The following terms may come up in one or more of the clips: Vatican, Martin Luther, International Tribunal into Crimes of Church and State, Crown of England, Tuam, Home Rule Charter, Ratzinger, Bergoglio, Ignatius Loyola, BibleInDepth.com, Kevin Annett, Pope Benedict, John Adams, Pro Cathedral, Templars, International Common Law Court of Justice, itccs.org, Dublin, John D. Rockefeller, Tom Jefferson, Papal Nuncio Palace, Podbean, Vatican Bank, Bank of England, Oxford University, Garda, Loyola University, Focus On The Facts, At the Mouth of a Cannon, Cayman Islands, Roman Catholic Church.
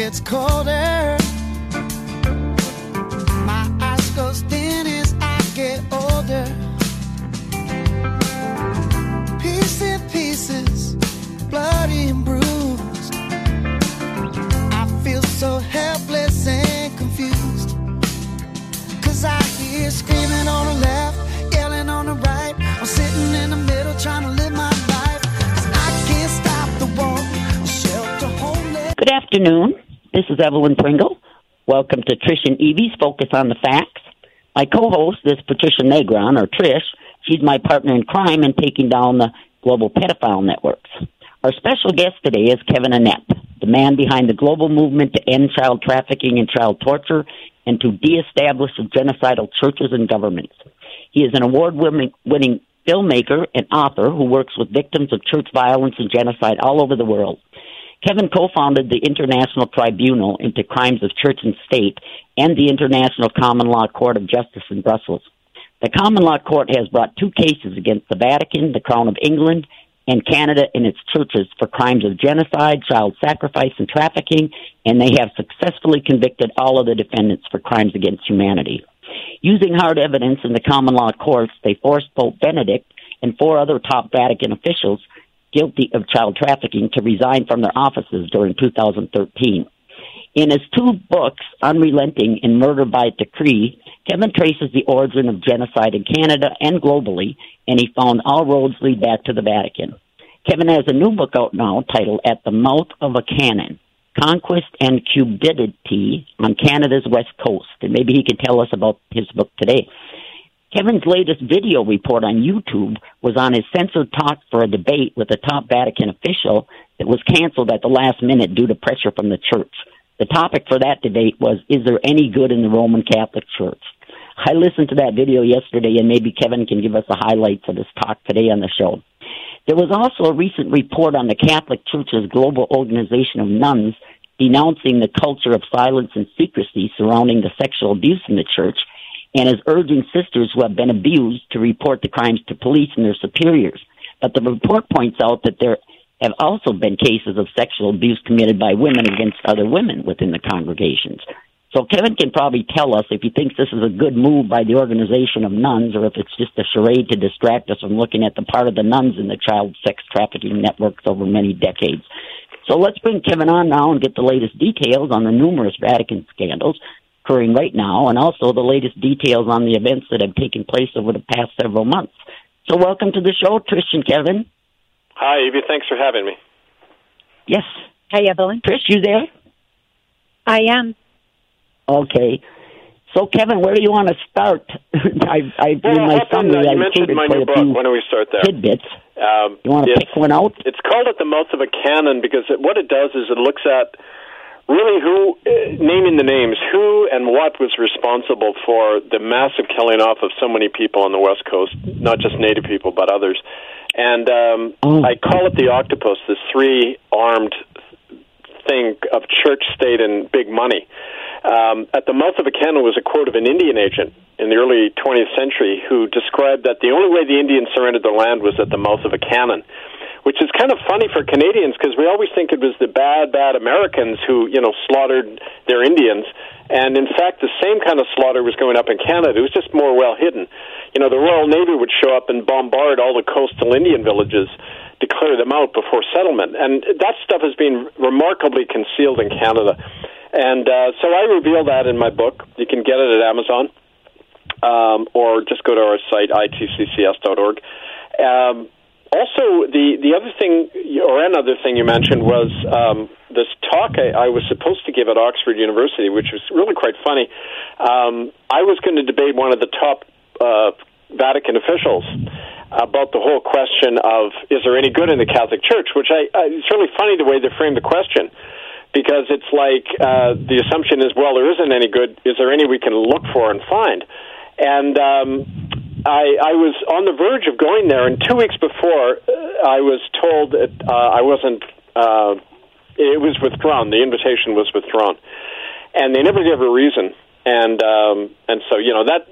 gets colder. My eyes go thin as I get older. Piece in pieces, bloody and bruised. I feel so helpless and confused. 'Cause I hear screaming on the left, yelling on the right. I'm sitting in the middle trying to live my life. 'Cause I can't stop the war. Good afternoon. This is Evelyn Pringle. Welcome to Trish and Evie's Focus on the Facts. My co-host is Patricia Negron, or Trish. She's my partner in crime in taking down the global pedophile networks. Our special guest today is Kevin Annett, the man behind the global movement to end child trafficking and child torture and to de-establish the genocidal churches and governments. He is an award-winning filmmaker and author who works with victims of church violence and genocide all over the world. Kevin co-founded the International Tribunal into Crimes of Church and State and the International Common Law Court of Justice in Brussels. The Common Law Court has brought two cases against the Vatican, the Crown of England, and Canada and its churches for crimes of genocide, child sacrifice, and trafficking, and they have successfully convicted all of the defendants for crimes against humanity. Using hard evidence in the Common Law Courts, they forced Pope Benedict and four other top Vatican officials guilty of child trafficking to resign from their offices during 2013. In his two books, Unrelenting and Murder by Decree, Kevin traces the origin of genocide in Canada and globally, and he found all roads lead back to the Vatican. Kevin has a new book out now titled At the Mouth of a Cannon, Conquest and Cubidity on Canada's West Coast, and maybe he can tell us about his book today. Kevin's latest video report on YouTube was on his censored talk for a debate with a top Vatican official that was canceled at the last minute due to pressure from the church. The topic for that debate was, is there any good in the Roman Catholic Church? I listened to that video yesterday, and maybe Kevin can give us the highlights of his talk today on the show. There was also a recent report on the Catholic Church's global organization of nuns denouncing the culture of silence and secrecy surrounding the sexual abuse in the church, and is urging sisters who have been abused to report the crimes to police and their superiors. But the report points out that there have also been cases of sexual abuse committed by women against other women within the congregations. So Kevin can probably tell us if he thinks this is a good move by the organization of nuns or if it's just a charade to distract us from looking at the part of the nuns in the child sex trafficking networks over many decades. So let's bring Kevin on now and get the latest details on the numerous Vatican scandals occurring right now, and also the latest details on the events that have taken place over the past several months. So welcome to the show, Trish and Kevin. Hi, Evie. Thanks for having me. Yes. Hi, Evelyn. Trish, you there? I am. Okay. So, Kevin, where do you want to start? You mentioned my new book. Why don't we start there? Tidbits. You want to pick one out? It's called At the Mouth of a Cannon because what it does is it looks at really who, naming the names, who and what was responsible for the massive killing off of so many people on the West Coast, not just Native people, but others. And I call it the octopus, this three-armed thing of church, state, and big money. At the Mouth of a Cannon was a quote of an Indian agent in the early 20th century who described that the only way the Indians surrendered their land was at the mouth of a cannon, which is kind of funny for Canadians because we always think it was the bad Americans who, slaughtered their Indians. And, in fact, the same kind of slaughter was going up in Canada. It was just more well-hidden. The Royal Navy would show up and bombard all the coastal Indian villages to clear them out before settlement. And that stuff has been remarkably concealed in Canada. And so I reveal that in my book. You can get it at Amazon or just go to our site, itccs.org. Also, the other thing, or another thing you mentioned, was this talk I was supposed to give at Oxford University, which was really quite funny. I was going to debate one of the top Vatican officials about the whole question of, is there any good in the Catholic Church? Which it's really funny the way they framed the question, because it's like the assumption is, well, there isn't any good. Is there any we can look for and find? And I was on the verge of going there, and 2 weeks before, I was told that I wasn't. It was withdrawn. The invitation was withdrawn, and they never gave a reason. And so that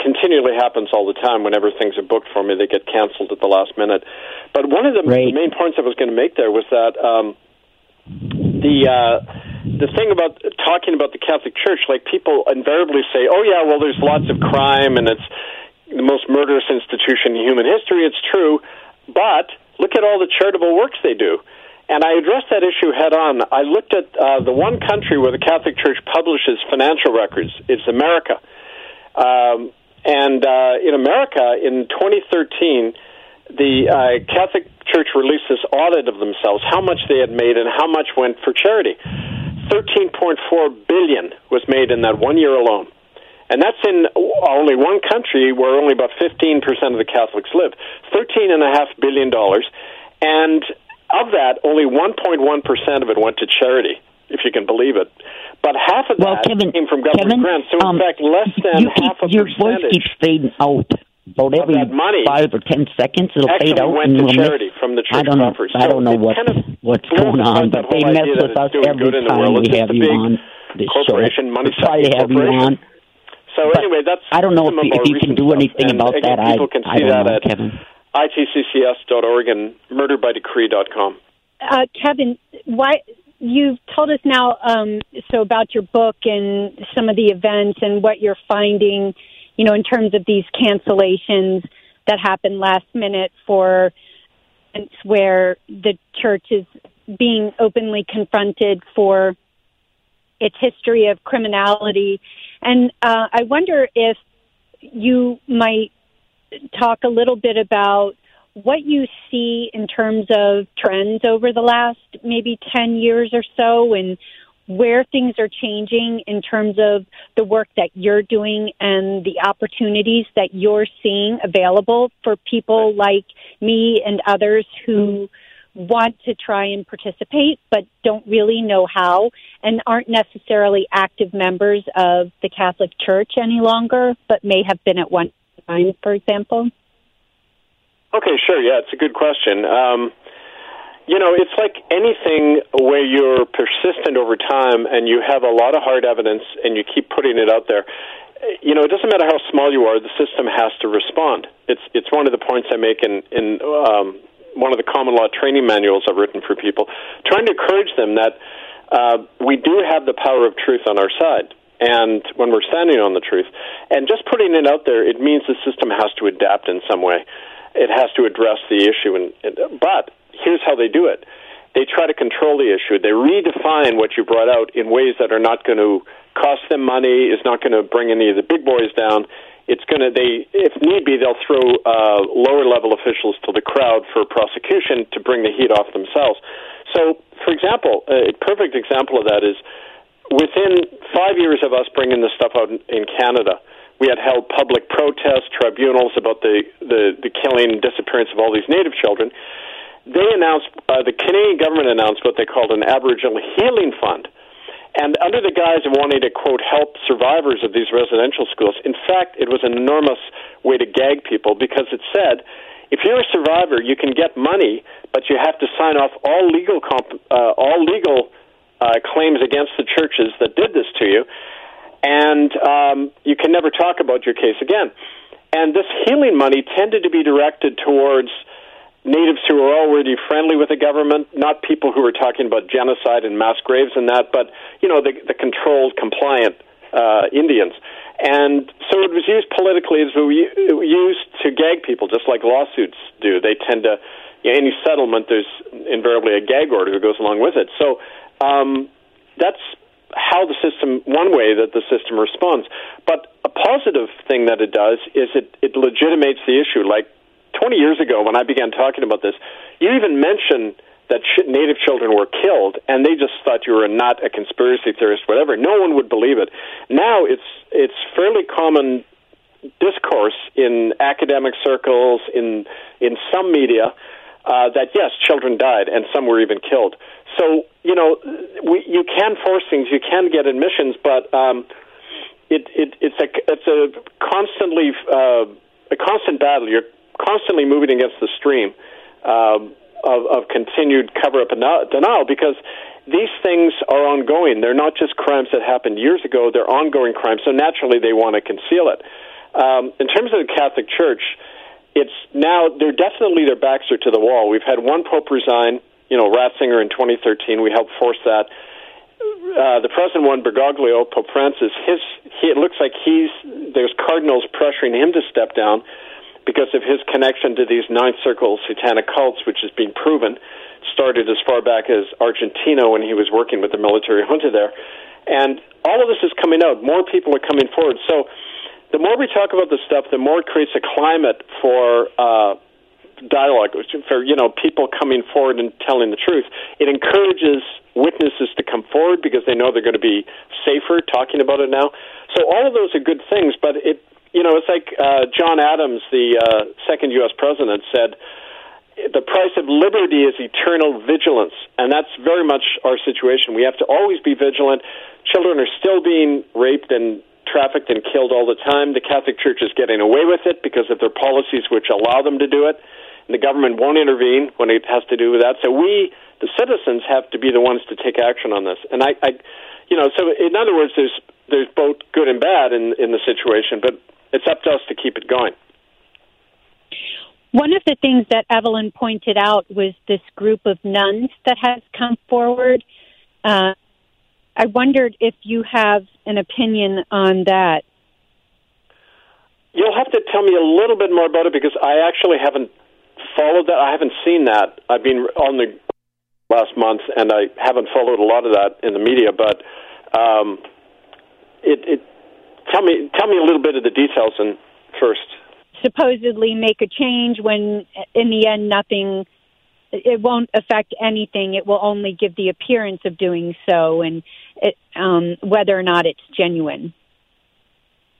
continually happens all the time. Whenever things are booked for me, they get canceled at the last minute. But one of the main points I was going to make there was that the the thing about talking about the Catholic Church, like people invariably say, oh, yeah, well, there's lots of crime and it's the most murderous institution in human history. It's true. But look at all the charitable works they do. And I addressed that issue head-on. I looked at the one country where the Catholic Church publishes financial records. It's America. In America, in 2013, the Catholic Church released this audit of themselves, how much they had made and how much went for charity. $13.4 billion was made in that one year alone. And that's in only one country where only about 15% of the Catholics live. $13.5 billion. And of that, only 1.1% of it went to charity, if you can believe it. But half of that came from government grants. So, in fact, less than half a percentage. Your voice keeps fading out. About every 5 or 10 seconds, it'll fade out. Actually went to charity from the church coffers. I don't know what's going on, but they mess with us every time we have you on this show. We try to have you on. So anyway, that's I don't know if you can do anything about that. I don't know, Kevin. itccs.org and murderbydecree.com. Kevin, why you've told us now so about your book and some of the events and what you're finding, you know, in terms of these cancellations that happened last minute for events where the church is being openly confronted for its history of criminality. And I wonder if you might talk a little bit about what you see in terms of trends over the last maybe 10 years or so and where things are changing in terms of the work that you're doing and the opportunities that you're seeing available for people like me and others who want to try and participate but don't really know how and aren't necessarily active members of the Catholic Church any longer but may have been at one time, for example? Okay, sure. Yeah, it's a good question. You know, it's like anything where you're persistent over time and you have a lot of hard evidence and you keep putting it out there. You know, it doesn't matter how small you are, the system has to respond. It's one of the points I make in one of the common law training manuals I've written for people, trying to encourage them that we do have the power of truth on our side. And when we're standing on the truth, and just putting it out there, it means the system has to adapt in some way. It has to address the issue. But here's how they do it. They try to control the issue. They redefine what you brought out in ways that are not going to cost them money, is not going to bring any of the big boys down. If need be, they'll throw lower-level officials to the crowd for prosecution to bring the heat off themselves. So, for example, a perfect example of that is within 5 years of us bringing this stuff out in Canada, we had held public protests, tribunals about the killing and disappearance of all these Native children. They announced, the Canadian government announced what they called an Aboriginal Healing Fund. And under the guise of wanting to, quote, help survivors of these residential schools, in fact, it was an enormous way to gag people because it said, if you're a survivor, you can get money, but you have to sign off all legal claims against the churches that did this to you, and you can never talk about your case again. And this healing money tended to be directed towards Natives who are already friendly with the government, not people who are talking about genocide and mass graves and that, but, you know, the controlled, compliant Indians. And so it was used politically, as we used to gag people, just like lawsuits do. They tend to, any settlement, there's invariably a gag order that goes along with it. So that's how the system, one way that the system responds. But a positive thing that it does is it legitimates the issue. Like, 20 years ago, when I began talking about this, you even mentioned that Native children were killed, and they just thought you were not a conspiracy theorist, whatever. No one would believe it. Now it's fairly common discourse in academic circles, in some media, that, yes, children died, and some were even killed. So, you know, you can force things, you can get admissions, but it's a constant battle. You're constantly moving against the stream of continued cover-up and denial, because these things are ongoing. They're not just crimes that happened years ago. They're ongoing crimes, so naturally they want to conceal it. In terms of the Catholic Church, it's now, their backs are to the wall. We've had one pope resign, Ratzinger in 2013. We helped force that. the present one, Bergoglio, Pope Francis, it looks like there's cardinals pressuring him to step down because of his connection to these Ninth Circle satanic cults, which is being proven, started as far back as Argentina when he was working with the military junta there. And all of this is coming out. More people are coming forward. So the more we talk about this stuff, the more it creates a climate for dialogue, for, you know, people coming forward and telling the truth. It encourages witnesses to come forward because they know they're going to be safer talking about it now. So all of those are good things, but it, you know, it's like John Adams, the second U.S. president, said, the price of liberty is eternal vigilance, and that's very much our situation. We have to always be vigilant. Children are still being raped and trafficked and killed all the time. The Catholic Church is getting away with it because of their policies which allow them to do it, and the government won't intervene when it has to do with that. So we, the citizens, have to be the ones to take action on this. And I you know, so in other words, there's both good and bad in the situation, but it's up to us to keep it going. One of the things that Evelyn pointed out was this group of nuns that has come forward. I wondered if you have an opinion on that. You'll have to tell me a little bit more about it because I actually haven't followed that. I haven't seen that. I've been on the last month, and I haven't followed a lot of that in the media. But tell me a little bit of the details first. Supposedly make a change when, in the end, nothing, it won't affect anything. It will only give the appearance of doing so, and it, whether or not it's genuine.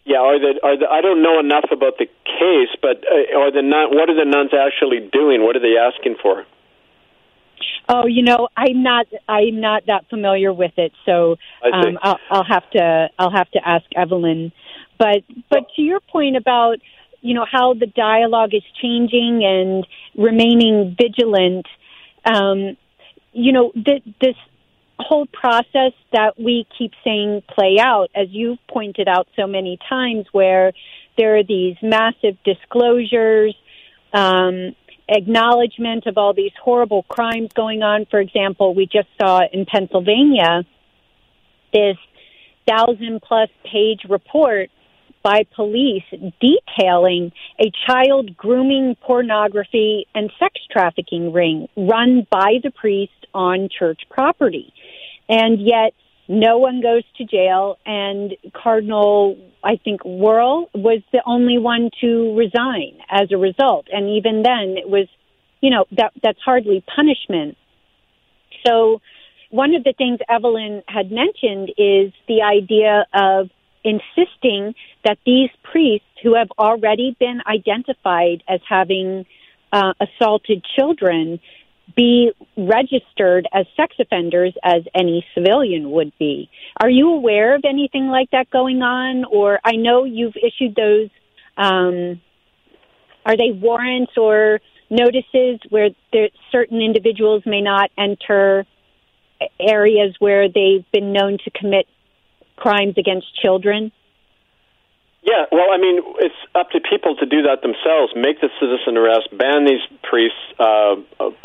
Yeah, I don't know enough about the case, but what are the nuns actually doing? What are they asking for? Oh, you know, I'm not that familiar with it, so I'll have to ask Evelyn. But to your point about, you know, how the dialogue is changing and remaining vigilant. You know, this whole process that we keep saying play out, as you've pointed out so many times, where there are these massive disclosures, acknowledgement of all these horrible crimes going on. For example, we just saw in Pennsylvania this 1,000-plus page report by police detailing a child grooming, pornography, and sex trafficking ring run by the priest on church property. And yet no one goes to jail, and Cardinal, I think, Wuerl was the only one to resign as a result. And even then it was, you know, that's hardly punishment. So one of the things Evelyn had mentioned is the idea of insisting that these priests who have already been identified as having assaulted children be registered as sex offenders as any civilian would be. Are you aware of anything like that going on? Or I know you've issued those, are they warrants or notices where certain individuals may not enter areas where they've been known to commit crimes against children? Yeah, well, I mean, it's up to people to do that themselves. Make the citizen arrest, ban these priests,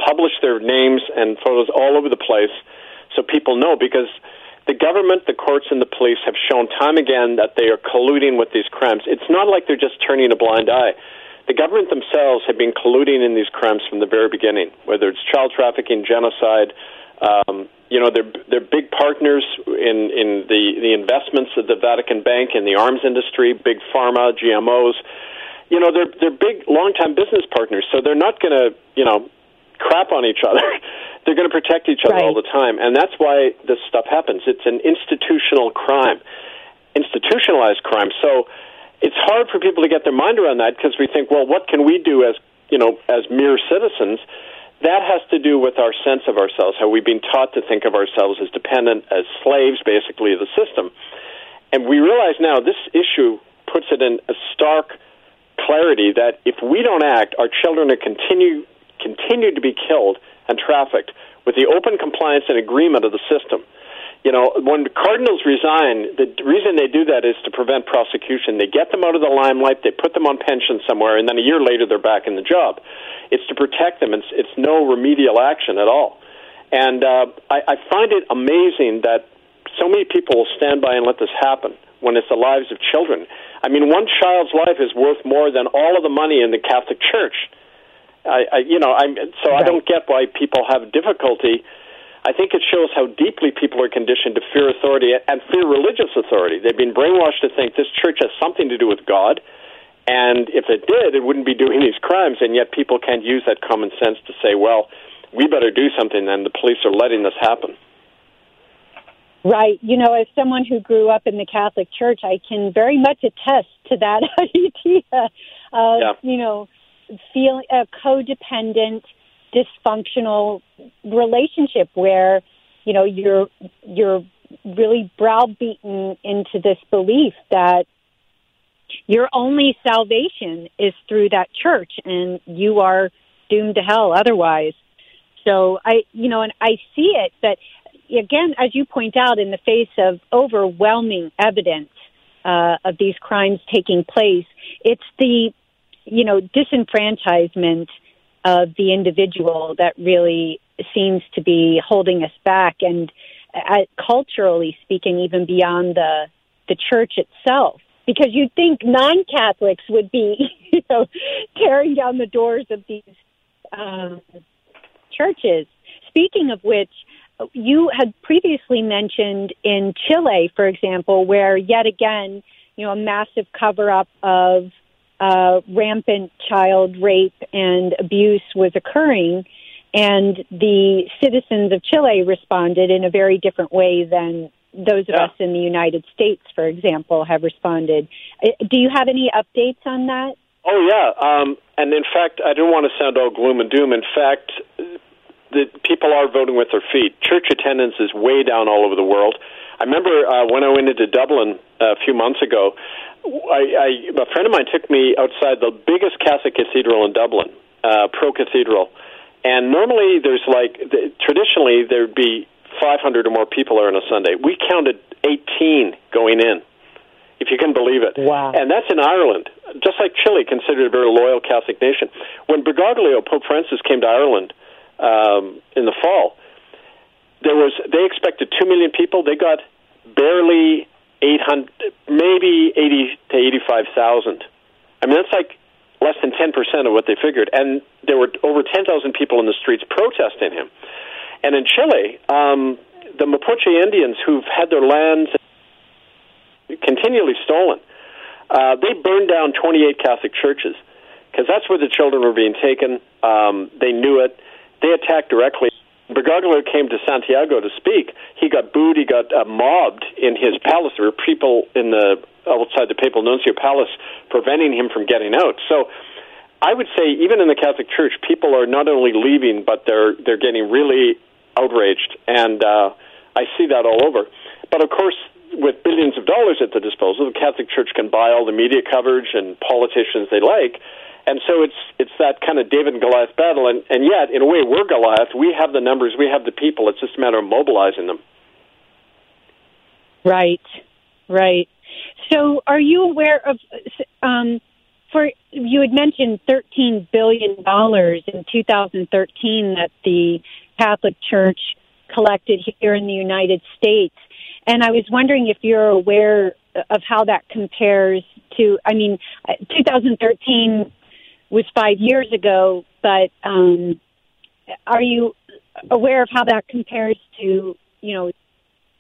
publish their names and photos all over the place so people know, because the government, the courts, and the police have shown time again that they are colluding with these crimes. It's not like they're just turning a blind eye. The government themselves have been colluding in these crimes from the very beginning, whether it's child trafficking, genocide. You know, they're big partners in the investments of the Vatican Bank in the arms industry, big pharma, GMOs. You know, they're big, long-time business partners, so they're not going to, you know, crap on each other. They're going to protect each other all the time, and that's why this stuff happens. It's an institutional crime, institutionalized crime. So it's hard for people to get their mind around that because we think, well, what can we do as, you know, as mere citizens? That has to do with our sense of ourselves, how we've been taught to think of ourselves as dependent, as slaves, basically, of the system. And we realize now this issue puts it in a stark clarity that if we don't act, our children are continue to be killed and trafficked with the open compliance and agreement of the system. You know, when cardinals resign, the reason they do that is to prevent prosecution. They get them out of the limelight, they put them on pension somewhere, and then a year later they're back in the job. It's to protect them. It's no remedial action at all. And I find it amazing that so many people will stand by and let this happen when it's the lives of children. I mean, one child's life is worth more than all of the money in the Catholic Church. I don't get why people have difficulty. I think it shows how deeply people are conditioned to fear authority and fear religious authority. They've been brainwashed to think this church has something to do with God, and if it did, it wouldn't be doing these crimes, and yet people can't use that common sense to say, well, we better do something, and the police are letting this happen. Right. You know, as someone who grew up in the Catholic Church, I can very much attest to that idea of, you know, feeling a codependent, dysfunctional relationship where, you know, you're really browbeaten into this belief that your only salvation is through that church and you are doomed to hell otherwise. So I see it, but again, as you point out, in the face of overwhelming evidence of these crimes taking place, it's the, you know, disenfranchisement of the individual that really seems to be holding us back, and culturally speaking, even beyond the church itself. Because you'd think non-Catholics would be, you know, tearing down the doors of these churches. Speaking of which, you had previously mentioned in Chile, for example, where yet again, you know, a massive cover-up of rampant child rape and abuse was occurring, and the citizens of Chile responded in a very different way than those of us in the United States, for example, have responded. Do you have any updates on that? Oh, yeah. And in fact, I don't want to sound all gloom and doom. In fact, the people are voting with their feet. Church attendance is way down all over the world. I remember when I went into Dublin a few months ago, a friend of mine took me outside the biggest Catholic cathedral in Dublin, Pro Cathedral. And normally there's traditionally there'd be 500 or more people there on a Sunday. We counted 18 going in, if you can believe it. Wow. And that's in Ireland, just like Chile, considered a very loyal Catholic nation. When Bergoglio, Pope Francis, came to Ireland in the fall, they expected 2 million people. They got barely 800, maybe 80 to 85,000. I mean, that's like less than 10% of what they figured. And there were over 10,000 people in the streets protesting him. And in Chile, the Mapuche Indians, who've had their lands continually stolen, they burned down 28 Catholic churches because that's where the children were being taken. They knew it. They attacked directly. Bergoglio came to Santiago to speak. He got booed. He got mobbed in his palace. There were people outside the Papal Nuncio Palace preventing him from getting out. So I would say even in the Catholic Church, people are not only leaving, but they're getting really outraged, and I see that all over. But of course, with billions of dollars at the disposal, the Catholic Church can buy all the media coverage and politicians they like, and so it's that kind of David and Goliath battle, and yet, in a way, we're Goliath. We have the numbers. We have the people. It's just a matter of mobilizing them. Right, right. So are you aware of... you had mentioned $13 billion in 2013 that the Catholic Church collected here in the United States. And I was wondering if you're aware of how that compares to, 2013 was 5 years ago, but are you aware of how that compares to,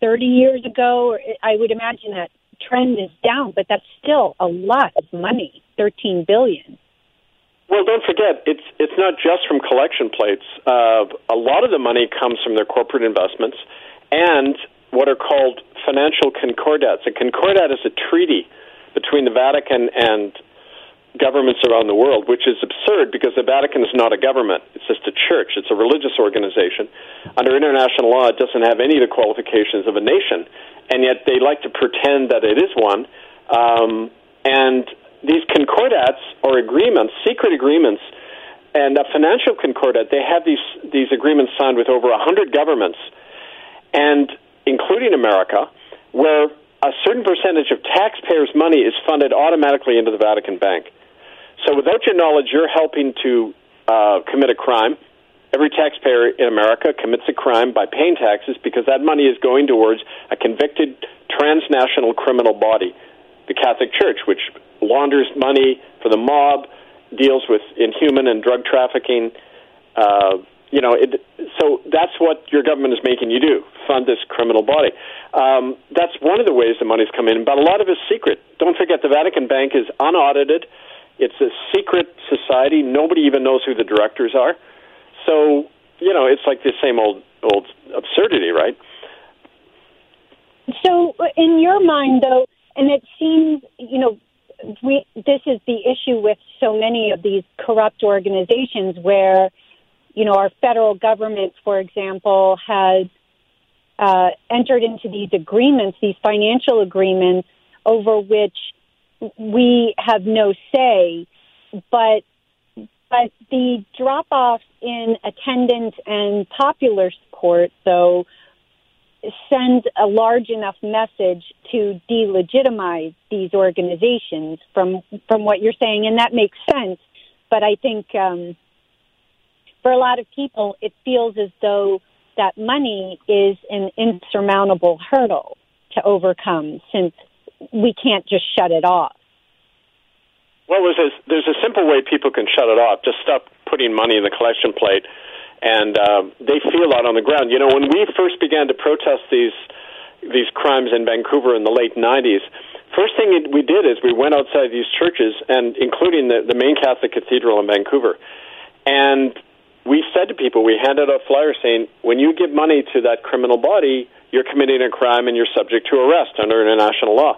30 years ago? I would imagine that trend is down, but that's still a lot of money, $13 billion. Well, don't forget, it's not just from collection plates. A lot of the money comes from their corporate investments and what are called financial concordats. A concordat is a treaty between the Vatican and governments around the world, which is absurd because the Vatican is not a government. It's just a church. It's a religious organization. Under international law, it doesn't have any of the qualifications of a nation, and yet they like to pretend that it is one. And these concordats are agreements, secret agreements, and a financial concordat, they have these agreements signed with over 100 governments, and including America, where a certain percentage of taxpayers' money is funded automatically into the Vatican Bank. So without your knowledge, you're helping to commit a crime. Every taxpayer in America commits a crime by paying taxes because that money is going towards a convicted transnational criminal body, the Catholic Church, which launders money for the mob, deals with inhuman and drug trafficking. So that's what your government is making you do, fund this criminal body. That's one of the ways the money's come in, but a lot of it's secret. Don't forget, the Vatican Bank is unaudited. It's a secret society. Nobody even knows who the directors are. So, it's like the same old absurdity, right? So in your mind, though, and it seems, this is the issue with so many of these corrupt organizations where, our federal government, for example, has entered into these agreements, these financial agreements, over which we have no say, but the drop-off in attendance and popular support, though, sends a large enough message to delegitimize these organizations from what you're saying, and that makes sense. But I think for a lot of people, it feels as though that money is an insurmountable hurdle to overcome, since we can't just shut it off. Well, there's a simple way people can shut it off. Just stop putting money in the collection plate, and they feel that on the ground. When we first began to protest these crimes in Vancouver in the late 90s, first thing we did is we went outside these churches, and including the main Catholic cathedral in Vancouver, and we said to people, we handed out flyers saying, when you give money to that criminal body, you're committing a crime and you're subject to arrest under international law.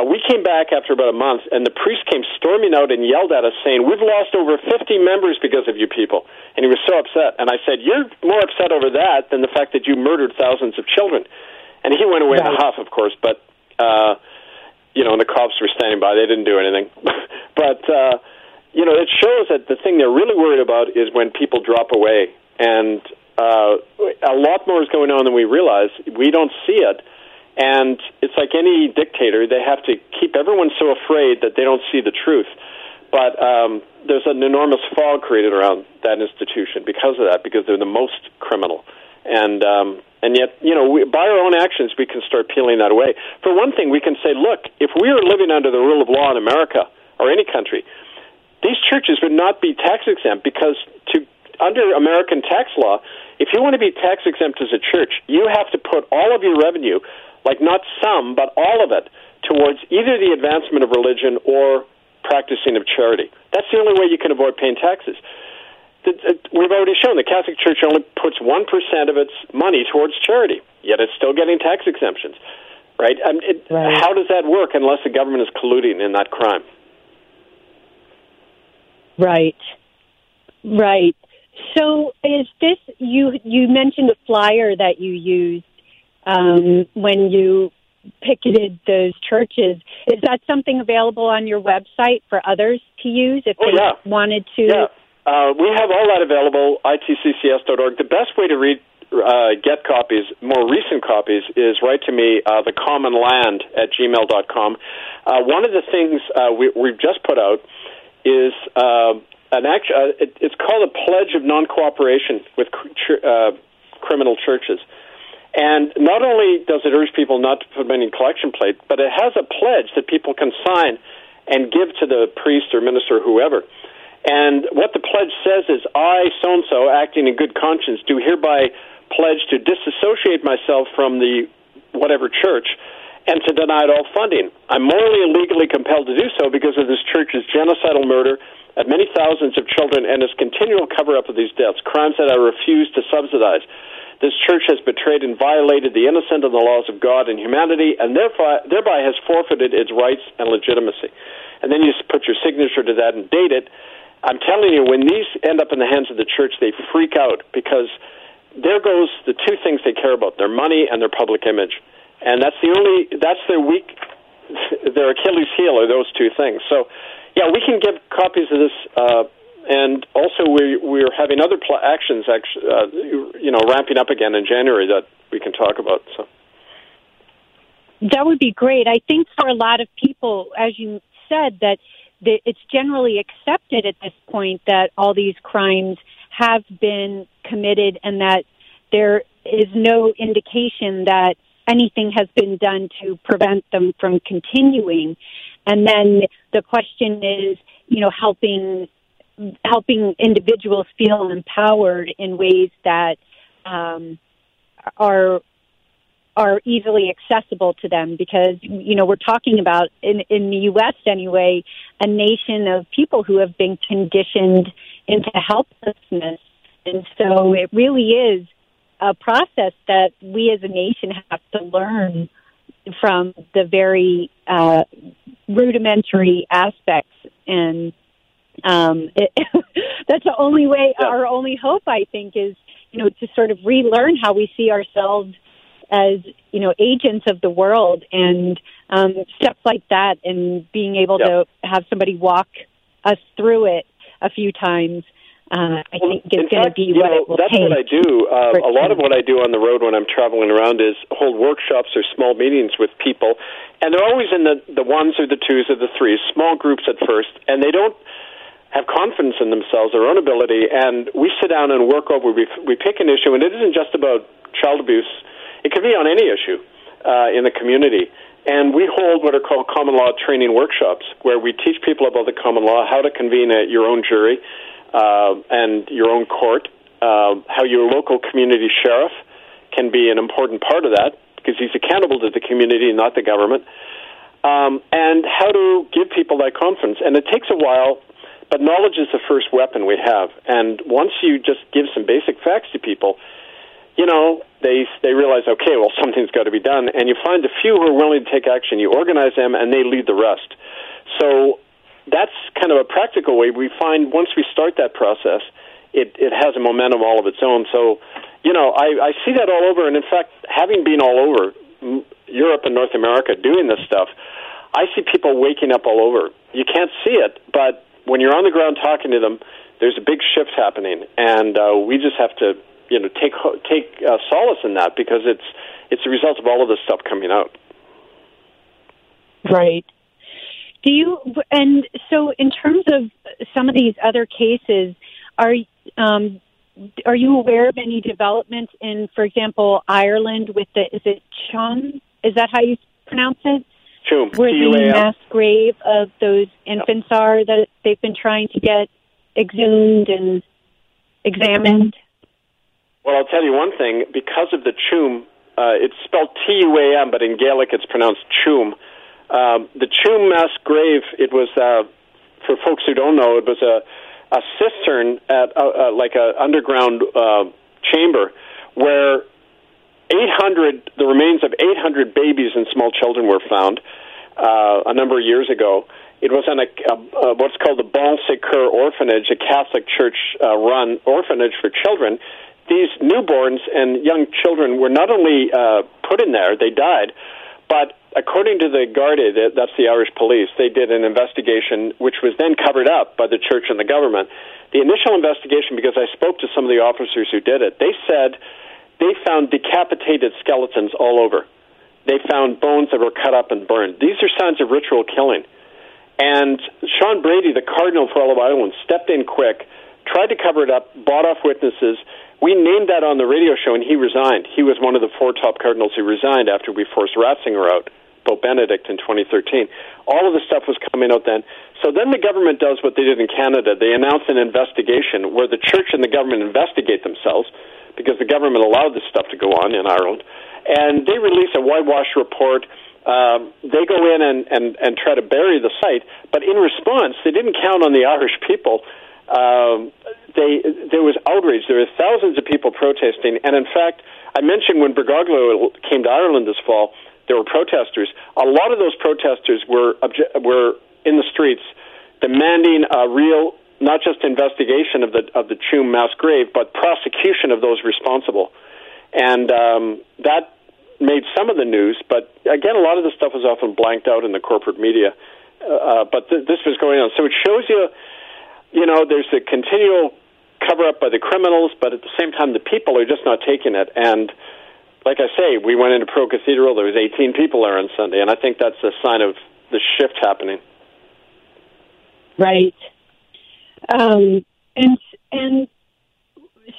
We came back after about a month, and the priest came storming out and yelled at us, saying, we've lost over 50 members because of you people. And he was so upset. And I said, you're more upset over that than the fact that you murdered thousands of children. And he went away in a huff, of course, but, and the cops were standing by. They didn't do anything. But, it shows that the thing they're really worried about is when people drop away. And a lot more is going on than we realize. We don't see it. And it's like any dictator, they have to keep everyone so afraid that they don't see the truth. But there's an enormous fog created around that institution because of that, because they're the most criminal. And yet, by our own actions, we can start peeling that away. For one thing, we can say, look, if we were living under the rule of law in America or any country, these churches would not be tax-exempt because under American tax law, if you want to be tax-exempt as a church, you have to put all of your revenue, like not some, but all of it, towards either the advancement of religion or practicing of charity. That's the only way you can avoid paying taxes. We've already shown the Catholic Church only puts 1% of its money towards charity, yet it's still getting tax exemptions, right? How does that work unless the government is colluding in that crime? Right. So is this, you mentioned a flyer that you used when you picketed those churches. Is that something available on your website for others to use if they wanted to? Yeah. We have all that available, itccs.org. The best way to get copies, more recent copies, is write to me, thecommonland at gmail.com. One of the things we've just put out is... it's called a Pledge of Non-Cooperation with Criminal Churches. And not only does it urge people not to put money in collection plate, but it has a pledge that people can sign and give to the priest or minister or whoever. And what the pledge says is, I, so-and-so, acting in good conscience, do hereby pledge to disassociate myself from the whatever church and to deny it all funding. I'm morally and legally compelled to do so because of this church's genocidal murder at many thousands of children and its continual cover-up of these deaths, crimes that I refuse to subsidize. This church has betrayed and violated the innocent and the laws of God and humanity, and thereby has forfeited its rights and legitimacy. And then you put your signature to that and date it. I'm telling you, when these end up in the hands of the church, they freak out, because there goes the two things they care about, their money and their public image. And that's their Achilles heel are those two things. So, yeah, we can give copies of this, and also we're having other actions, ramping up again in January that we can talk about. So that would be great. I think for a lot of people, as you said, that it's generally accepted at this point that all these crimes have been committed and that there is no indication that anything has been done to prevent them from continuing. And then the question is, you know, helping individuals feel empowered in ways that are easily accessible to them, because, you know, we're talking about, in the U.S. anyway, a nation of people who have been conditioned into helplessness. And so it really is a process that we as a nation have to learn from the very rudimentary aspects. And that's the only way, our only hope, I think, is, you know, to sort of relearn how we see ourselves as, you know, agents of the world, and steps like that, and being able to have somebody walk us through it a few times. I think it's going to be what it will take. That's what I do. A lot of what I do on the road when I'm traveling around is hold workshops or small meetings with people, and they're always in the ones or the twos or the threes, small groups at first, and they don't have confidence in themselves, their own ability, and we sit down and work over. We pick an issue, and it isn't just about child abuse. It could be on any issue in the community. And we hold what are called common law training workshops, where we teach people about the common law, how to convene your own jury and your own court, how your local community sheriff can be an important part of that, because he's accountable to the community, not the government, and how to give people that confidence. And it takes a while, but knowledge is the first weapon we have. And once you just give some basic facts to people, you know, they realize, okay, well, something's got to be done. And you find a few who are willing to take action. You organize them, and they lead the rest. So that's kind of a practical way. We find once we start that process, it has a momentum all of its own. So, you know, I see that all over. And, in fact, having been all over Europe and North America doing this stuff, I see people waking up all over. You can't see it, but when you're on the ground talking to them, there's a big shift happening. And we just have to, you know, take solace in that, because it's the result of all of this stuff coming out. Right. And so, in terms of some of these other cases, are you aware of any developments in, for example, Ireland with the, is it Chum? Is that how you pronounce it? Chum. Where the mass grave of those infants are that they've been trying to get exhumed and examined? Well, I'll tell you one thing. Because of the Tuam, it's spelled Tuam, but in Gaelic it's pronounced Tuam. The Tuam mass grave, it was, for folks who don't know, it was a cistern at like an underground chamber where the remains of 800 babies and small children were found a number of years ago. It was on a what's called the Bon Secure Orphanage, a Catholic Church-run orphanage for children. These newborns and young children were not only put in there, they died, but according to the Garda, that's the Irish police, they did an investigation which was then covered up by the church and the government. The initial investigation, because I spoke to some of the officers who did it, they said they found decapitated skeletons all over. They found bones that were cut up and burned. These are signs of ritual killing. And Sean Brady, the Cardinal for all of Ireland, stepped in quick, tried to cover it up, bought off witnesses. We named that on the radio show, and he resigned. He was one of the 4 top cardinals who resigned after we forced Ratzinger out, Pope Benedict, in 2013. All of the stuff was coming out then. So then the government does what they did in Canada. They announced an investigation where the church and the government investigate themselves, because the government allowed this stuff to go on in Ireland. And they release a whitewash report. They go in and try to bury the site. But in response, they didn't count on the Irish people. There was outrage. There were thousands of people protesting. And, in fact, I mentioned when Bergoglio came to Ireland this fall, there were protesters. A lot of those protesters were in the streets demanding a real, not just investigation of the Tuam mass grave, but prosecution of those responsible. And that made some of the news. But, again, a lot of this stuff is often blanked out in the corporate media. But this was going on. So it shows you, you know, there's a continual cover-up by the criminals, but at the same time, the people are just not taking it. And like I say, we went into Pro Cathedral. There was 18 people there on Sunday, and I think that's a sign of the shift happening. Right. And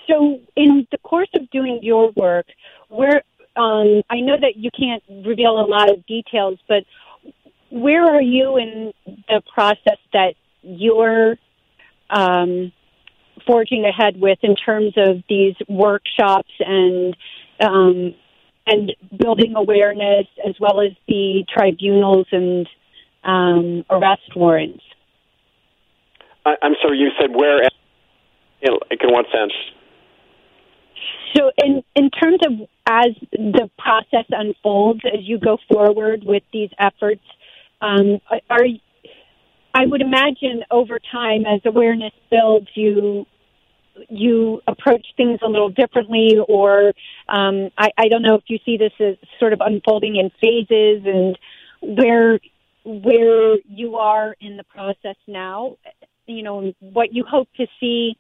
So in the course of doing your work, where I know that you can't reveal a lot of details, but where are you in the process that you're forging ahead with in terms of these workshops and building awareness, as well as the tribunals and arrest warrants? I'm sorry, you said where? In what sense? So in terms of as the process unfolds, as you go forward with these efforts, I would imagine over time, as awareness builds, you approach things a little differently, or I don't know if you see this as sort of unfolding in phases, and where you are in the process now, you know, what you hope to see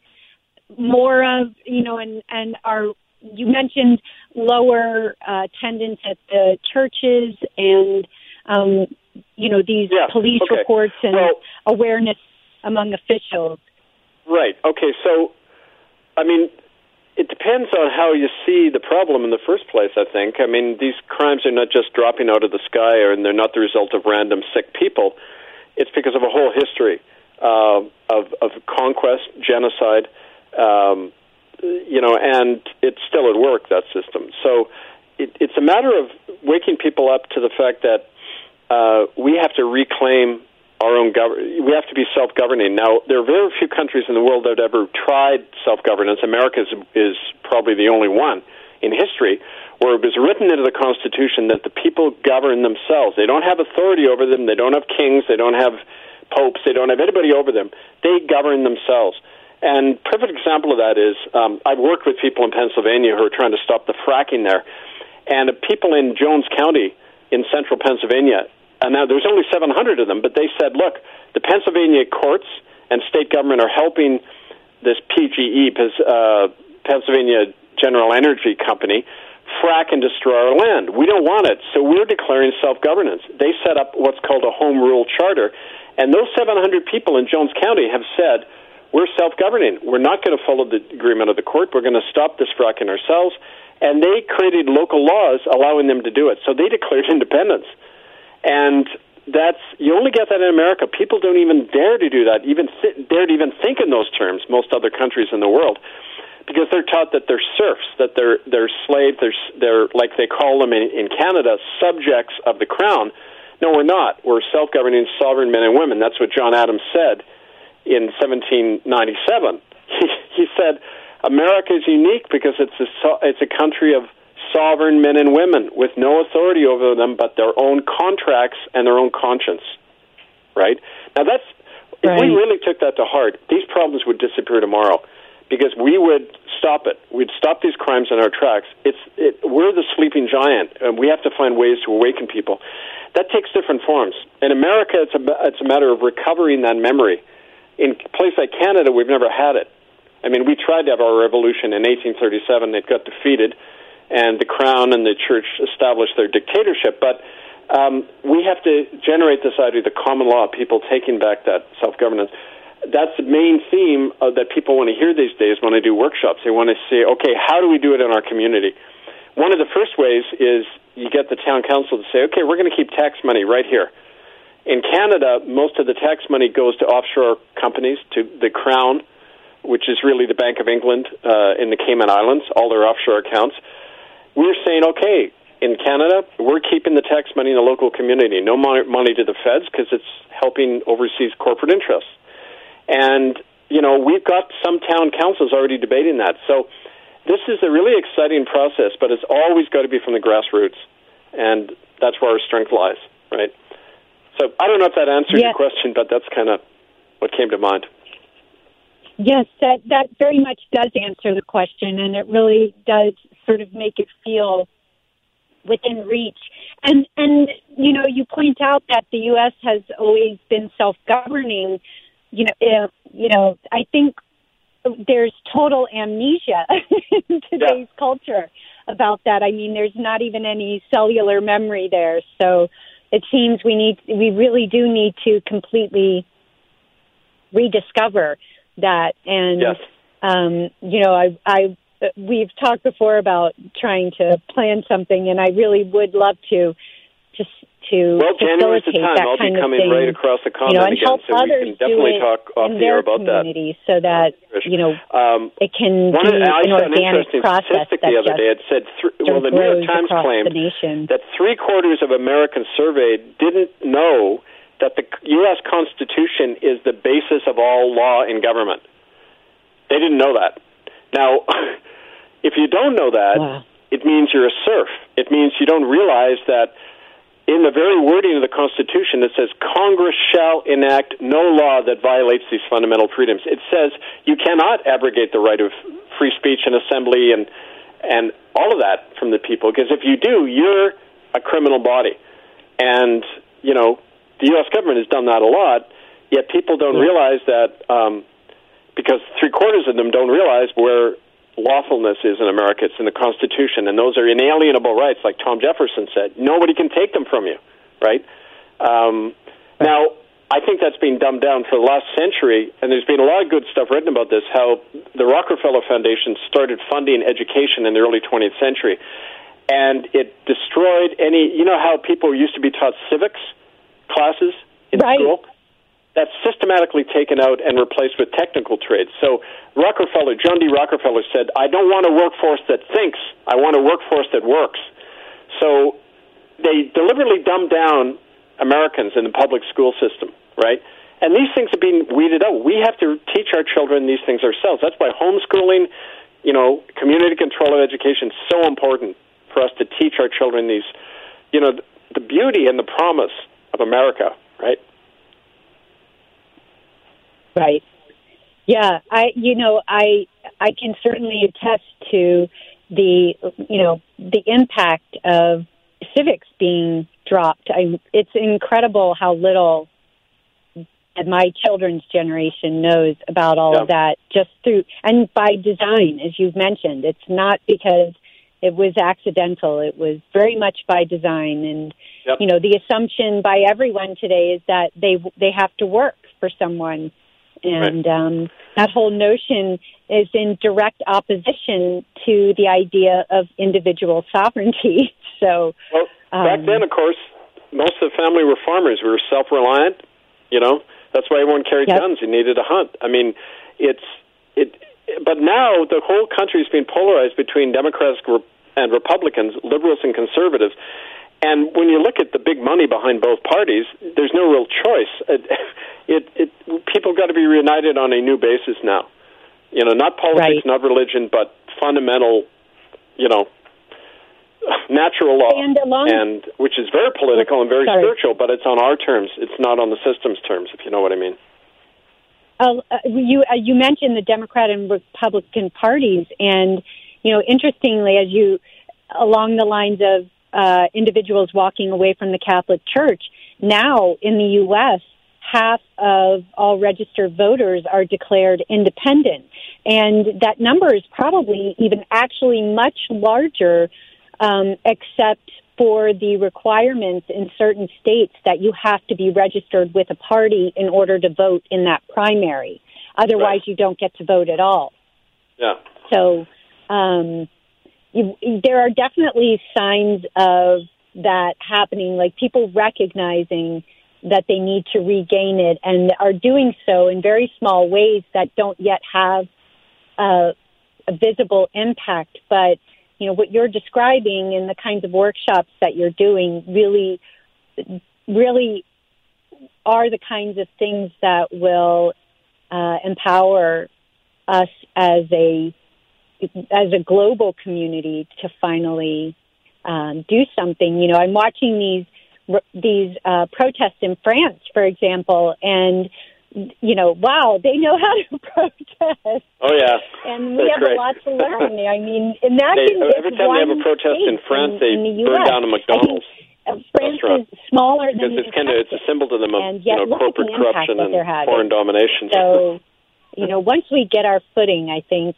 more of, you know, and are, you mentioned lower attendance at the churches and, you know, these police reports and awareness among officials. Right. Okay. So, I mean, it depends on how you see the problem in the first place, I think. I mean, these crimes are not just dropping out of the sky, and they're not the result of random sick people. It's because of a whole history of conquest, genocide, you know, and it's still at work, that system. So it's a matter of waking people up to the fact that we have to reclaim our own government. We have to be self-governing. Now, there are very few countries in the world that have ever tried self-governance. America is probably the only one in history where it was written into the Constitution that the people govern themselves. They don't have authority over them. They don't have kings. They don't have popes. They don't have anybody over them. They govern themselves. And perfect example of that is I've worked with people in Pennsylvania who are trying to stop the fracking there. And people in Jones County in central Pennsylvania, and now there's only 700 of them, but they said, look, the Pennsylvania courts and state government are helping this PGE, Pennsylvania General Energy Company, frack and destroy our land. We don't want it, so we're declaring self-governance. They set up what's called a home rule charter, and those 700 people in Jones County have said, we're self-governing. We're not going to follow the agreement of the court. We're going to stop this fracking ourselves. And they created local laws allowing them to do it. So they declared independence. And that's, you only get that in America. People don't even dare to do that, dare to even think in those terms, most other countries in the world, because they're taught that they're serfs, that they're slaves, they're like they call them in Canada, subjects of the crown. No, we're not. We're self-governing sovereign men and women. That's what John Adams said in 1797. He said, America is unique because it's a country of sovereign men and women with no authority over them but their own contracts and their own conscience. Right? Now, that's right. If we really took that to heart, these problems would disappear tomorrow because we would stop it. We'd stop these crimes in our tracks. We're the sleeping giant, and we have to find ways to awaken people. That takes different forms. In America, it's a matter of recovering that memory. In a place like Canada, we've never had it. I mean, we tried to have our revolution in 1837. It got defeated, and the Crown and the Church established their dictatorship. But we have to generate this idea of the common law, people taking back that self-governance. That's the main theme that people want to hear these days when they do workshops. They want to say, okay, how do we do it in our community? One of the first ways is you get the town council to say, okay, we're going to keep tax money right here. In Canada, most of the tax money goes to offshore companies, to the Crown, which is really the Bank of England in the Cayman Islands, all their offshore accounts. We're saying, okay, in Canada, we're keeping the tax money in the local community, no money to the feds because it's helping overseas corporate interests. And, you know, we've got some town councils already debating that. So this is a really exciting process, but it's always got to be from the grassroots, and that's where our strength lies, right? So I don't know if that answered your question, but that's kind of what came to mind. Yes, that very much does answer the question, and it really does sort of make it feel within reach. And you know, you point out that the U.S. has always been self-governing. You know, I think there's total amnesia in today's culture about that. I mean, there's not even any cellular memory there, so it seems we really do need to completely rediscover that and We've talked before about trying to plan something, and I really would love to just to January's the time. I'll be coming right across the continent again, so we can definitely talk off the air about that. So that, it can be an organic process. The other day it said, the New York Times claimed that 3/4 of Americans surveyed didn't know that the U.S. Constitution is the basis of all law and government. They didn't know that. Now, if you don't know that, it means you're a serf. It means you don't realize that in the very wording of the Constitution, it says Congress shall enact no law that violates these fundamental freedoms. It says you cannot abrogate the right of free speech and assembly and all of that from the people, because if you do, you're a criminal body. And, the U.S. government has done that a lot, yet people don't realize that because 3/4 of them don't realize where lawfulness is in America. It's in the Constitution, and those are inalienable rights, like Tom Jefferson said. Nobody can take them from you, right? Now, I think that's been dumbed down for the last century, and there's been a lot of good stuff written about this, how the Rockefeller Foundation started funding education in the early 20th century, and it destroyed any... You know how people used to be taught civics classes in school? That's systematically taken out and replaced with technical trades. So Rockefeller, John D. Rockefeller said, I don't want a workforce that thinks. I want a workforce that works. So they deliberately dumbed down Americans in the public school system, right? And these things have been weeded out. We have to teach our children these things ourselves. That's why homeschooling, community control of education is so important for us to teach our children these, the beauty and the promise of America, right? Right. Yeah, I can certainly attest to the, the impact of civics being dropped. It's incredible how little my children's generation knows about all of that, just through, and by design, as you've mentioned. It's not because it was accidental. It was very much by design. And, the assumption by everyone today is that they have to work for someone. And that whole notion is in direct opposition to the idea of individual sovereignty. So, back then, of course, most of the family were farmers. We were self-reliant. That's why everyone carried guns. You needed to hunt. I mean, But now the whole country is being polarized between Democrats and Republicans, liberals and conservatives. And when you look at the big money behind both parties, there's no real choice. People got to be reunited on a new basis now. Not politics, not religion, but fundamental, natural law, and which is very political and very spiritual, but it's on our terms. It's not on the system's terms, if you know what I mean. You mentioned the Democrat and Republican parties, and, interestingly, as you, along the lines of, individuals walking away from the Catholic Church. Now, in the U.S., half of all registered voters are declared independent. And that number is probably even actually much larger, except for the requirements in certain states that you have to be registered with a party in order to vote in that primary. Otherwise, you don't get to vote at all. Yeah. So, there are definitely signs of that happening, like people recognizing that they need to regain it and are doing so in very small ways that don't yet have a visible impact. But, what you're describing and the kinds of workshops that you're doing really, really are the kinds of things that will empower us as a global community to finally do something. I'm watching these protests in France, for example, and, wow, they know how to protest. Oh, yeah. And we have a lot to learn. I mean, and that every time they have a protest in France, they burn down a McDonald's restaurant. France is smaller than the United States. It's a symbol to them of corporate corruption and foreign domination. So, once we get our footing, I think,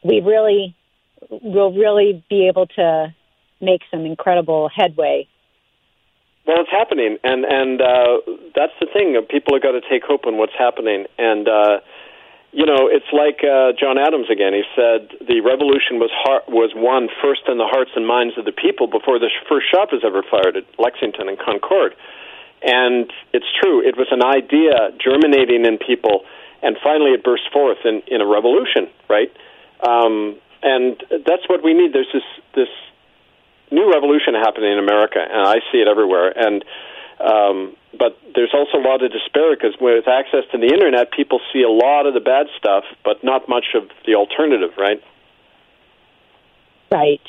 we really will really be able to make some incredible headway. Well, it's happening, and that's the thing. People have got to take hope in what's happening, and You know, it's like John Adams again. He said the revolution was won first in the hearts and minds of the people before the first shot was ever fired at Lexington and Concord. And it's true. It was an idea germinating in people, and finally it burst forth in a revolution, right? And that's what we need. There's this new revolution happening in America, and I see it everywhere. And but there's also a lot of despair because with access to the internet, people see a lot of the bad stuff, but not much of the alternative, right? Right.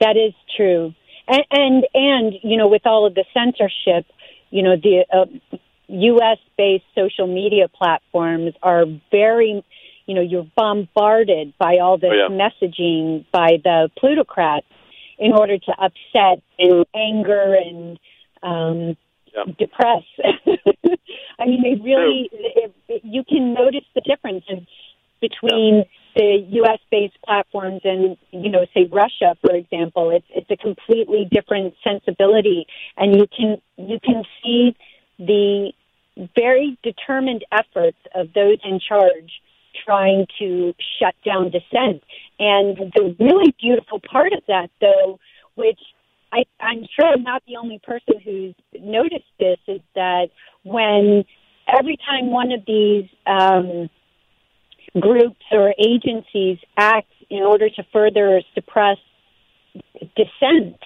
That is true. And you know, with all of the censorship, you know, the U.S.-based social media platforms are very, you know, you're bombarded by all this messaging by the plutocrats in order to upset and anger and depress. I mean, they really, you can notice the difference between the U.S.-based platforms and, you know, say Russia, for example. It's a completely different sensibility, and you can see the very determined efforts of those in charge trying to shut down dissent. And the really beautiful part of that, though, which I'm sure I'm not the only person who's noticed this, is that when every time one of these groups or agencies acts in order to further suppress dissent,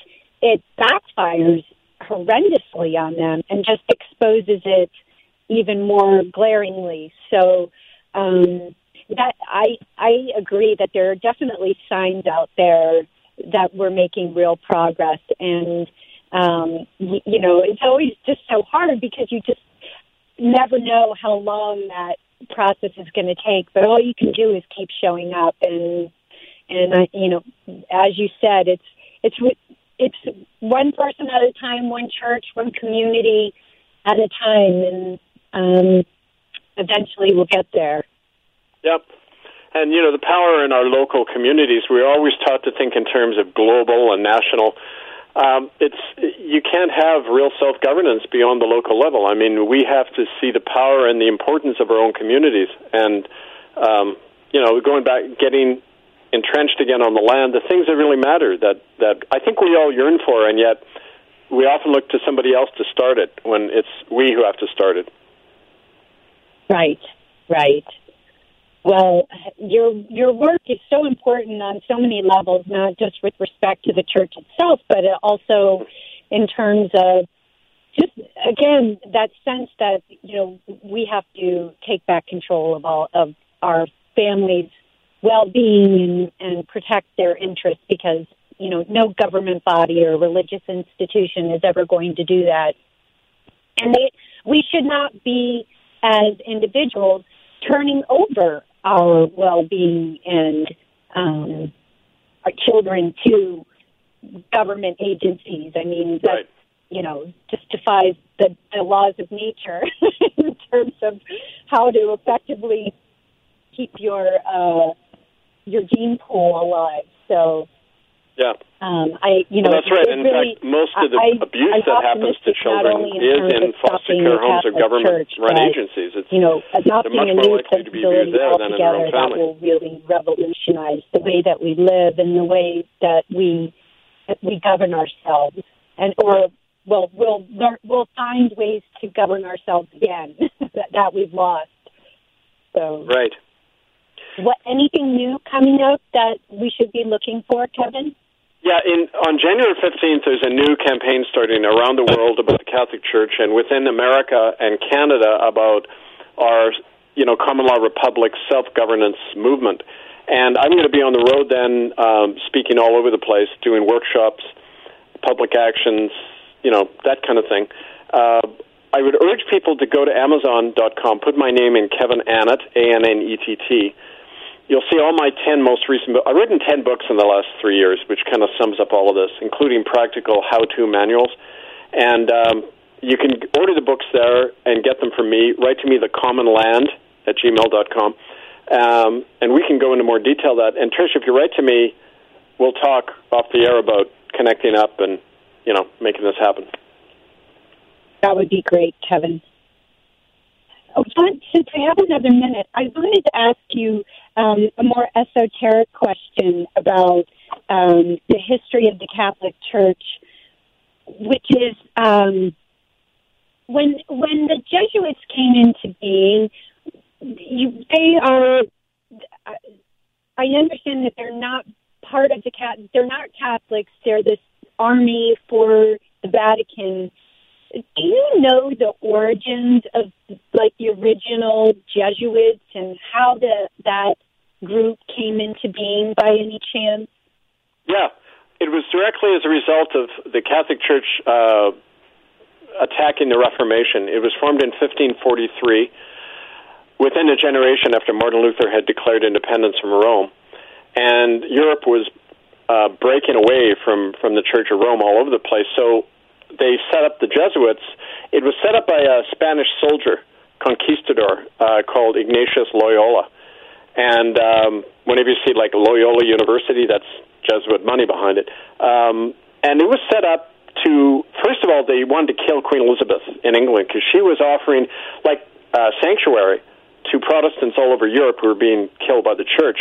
it backfires horrendously on them and just exposes it even more glaringly. So that I agree that there are definitely signs out there that we're making real progress. And, you know, it's always just so hard because you just never know how long that process is going to take. But all you can do is keep showing up. And you know, as you said, it's one person at a time, one church, one community at a time. And eventually we'll get there. Yep. And, you know, the power in our local communities, we're always taught to think in terms of global and national. You can't have real self-governance beyond the local level. I mean, we have to see the power and the importance of our own communities. And, you know, going back, getting entrenched again on the land, the things that really matter that I think we all yearn for, and yet we often look to somebody else to start it when it's we who have to start it. Right, right. Well, your work is so important on so many levels, not just with respect to the church itself, but also in terms of just, again, that sense that, you know, we have to take back control of all of our families' well-being and protect their interests because, you know, no government body or religious institution is ever going to do that. And we should not be, as individuals, turning over our well-being and our children to government agencies. I mean, that, right. You know, just defies the laws of nature in terms of how to effectively keep your gene pool alive. So, yeah, you know, well, that's right. In really, fact, most of the abuse that happens to children is in foster care homes or government-run agencies. It's, you know, adopting a new sensibility altogether that will really revolutionize the way that we live and the way that we govern ourselves, and or well, we'll find ways to govern ourselves again that we've lost. So, right. What anything new coming up that we should be looking for, Kevin? Yeah, on January 15th, there's a new campaign starting around the world about the Catholic Church, and within America and Canada about our, you know, common law republic self-governance movement. And I'm going to be on the road then, speaking all over the place, doing workshops, public actions, you know, that kind of thing. I would urge people to go to Amazon.com, put my name in Kevin Annett, A-N-N-E-T-T. You'll see all my 10 most recent books. I've written 10 books in the last 3 years, which kind of sums up all of this, including practical how-to manuals. And you can order the books there and get them from me. Write to me, thecommonland at gmail.com. And we can go into more detail that. And, Trish, if you write to me, we'll talk off the air about connecting up and, you know, making this happen. That would be great, Kevin. But since I have another minute, I wanted to ask you a more esoteric question about the history of the Catholic Church, which is when the Jesuits came into being, they are. I understand that they're not part of the they're not Catholics. They're this army for the Vatican. Do you know the origins of, like, the original Jesuits and how that group came into being by any chance? Yeah. It was directly as a result of the Catholic Church attacking the Reformation. It was formed in 1543, within a generation after Martin Luther had declared independence from Rome. And Europe was breaking away from the Church of Rome all over the place, so they set up the Jesuits. It was set up by a Spanish soldier, conquistador, called Ignatius Loyola. And whenever you see, like, Loyola University, that's Jesuit money behind it. And it was set up to, first of all, they wanted to kill Queen Elizabeth in England because she was offering, like, sanctuary to Protestants all over Europe who were being killed by the Church.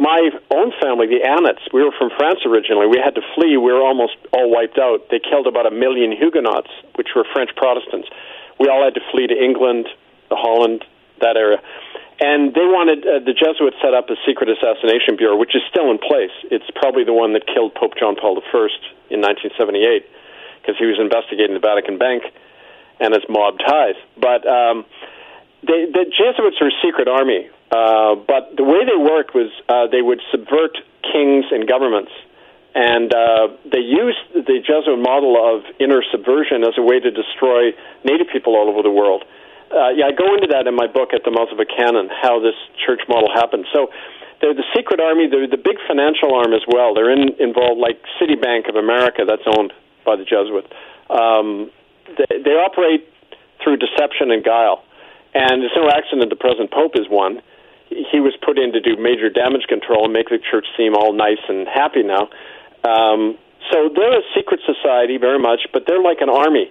My own family, the Annetts, we were from France originally. We had to flee. We were almost all wiped out. They killed about 1 million Huguenots, which were French Protestants. We all had to flee to England, Holland, that area. And they wanted, the Jesuits set up a secret assassination bureau, which is still in place. It's probably the one that killed Pope John Paul I in 1978, because he was investigating the Vatican Bank and its mob ties. But the Jesuits were a secret army, but the way they worked was they would subvert kings and governments, and they used the Jesuit model of inner subversion as a way to destroy native people all over the world. Yeah, I go into that in my book, At the Mouth of a Cannon, how this church model happened. So they're the secret army. They're the big financial arm as well. They're involved, like Citibank of America, that's owned by the Jesuits. They operate through deception and guile. And it's no accident the present Pope is one. He was put in to do major damage control and make the church seem all nice and happy now. So they're a secret society very much, but they're like an army,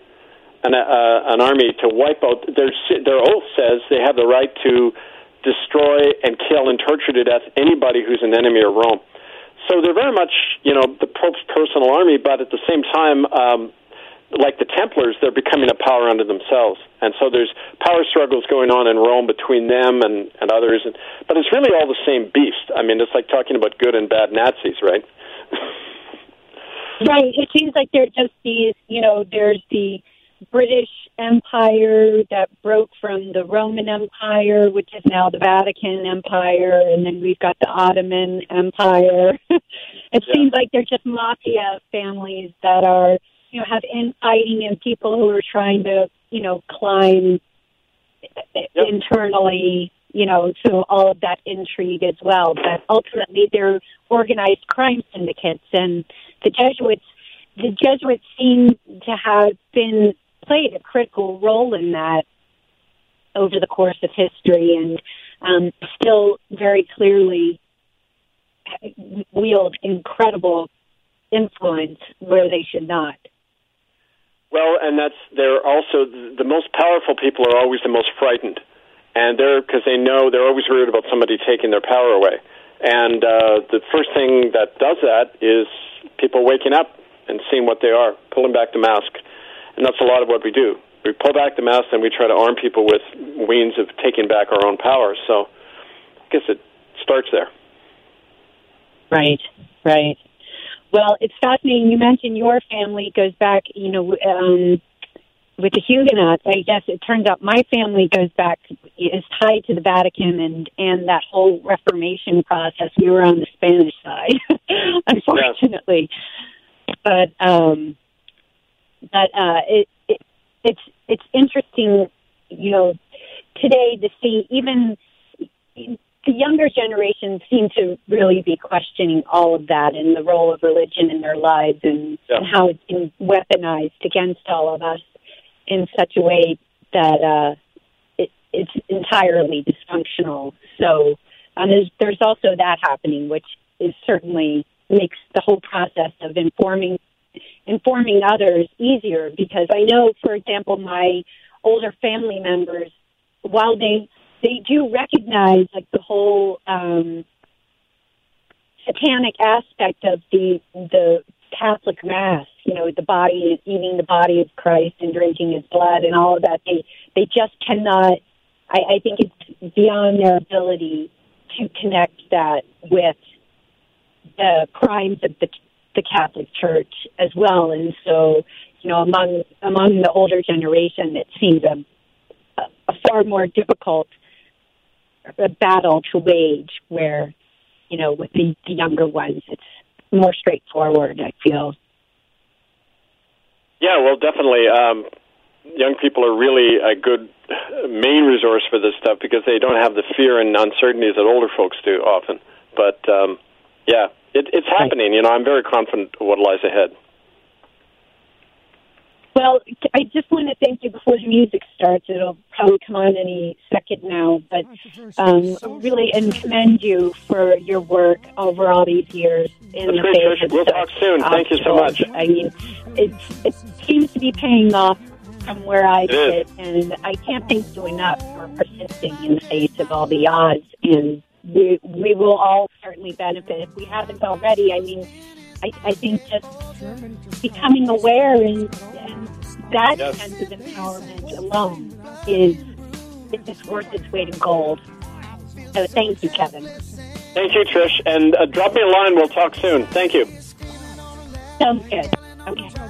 an army to wipe out. Their oath says they have the right to destroy and kill and torture to death anybody who's an enemy of Rome. So they're very much, you know, the Pope's personal army, but at the same time, like the Templars, they're becoming a power unto themselves. And so there's power struggles going on in Rome between them and others. But it's really all the same beast. I mean, it's like talking about good and bad Nazis, right? Right. It seems like they're just these, you know, there's the British Empire that broke from the Roman Empire, which is now the Vatican Empire, and then we've got the Ottoman Empire. It seems like they're just mafia families that are, you know, have infighting and people who are trying to, you know, climb internally, you know, so all of that intrigue as well. But ultimately, they're organized crime syndicates, and the Jesuits seem to have played a critical role in that over the course of history, and still very clearly wield incredible influence where they should not. Well, and they're also the most powerful people are always the most frightened, and because they know they're always worried about somebody taking their power away. And the first thing that does that is people waking up and seeing what they are, pulling back the mask, and that's a lot of what we do. We pull back the mask, and we try to arm people with means of taking back our own power. So, I guess it starts there. Right. Right. Well, it's fascinating. You mentioned your family goes back, you know, with the Huguenots. I guess it turns out my family goes back, is tied to the Vatican and that whole Reformation process. We were on the Spanish side, unfortunately. Yes. But it's interesting, you know, today to see even the younger generation seem to really be questioning all of that and the role of religion in their lives and how it's been weaponized against all of us in such a way that it's entirely dysfunctional. So there's also that happening, which is certainly makes the whole process of informing others easier, because I know, for example, my older family members while they do recognize like the whole satanic aspect of the Catholic Mass, you know, the body, eating the body of Christ and drinking his blood and all of that, they just cannot, I think it's beyond their ability to connect that with the crimes of the Catholic Church as well. And so, you know, among the older generation, it seems a far more difficult battle to wage, where, you know, with the younger ones, it's more straightforward, I feel. Yeah, well, definitely. Young people are really a good main resource for this stuff because they don't have the fear and uncertainties that older folks do often. But, yeah, it's happening. You know, I'm very confident of what lies ahead. Well, I just want to thank you before the music starts. It'll probably come on any second now, but really and commend you for your work over all these years. That's great, Trish. We'll talk soon. Thank you so much. I mean, it seems to be paying off from where I sit, and I can't thank you enough for persisting in the face of all the odds, and we will all certainly benefit. If we haven't already, I mean, I think just becoming aware and that sense of empowerment alone is worth its weight in gold. So thank you, Kevin. Thank you, Trish. And drop me a line. We'll talk soon. Thank you. Sounds good. Okay.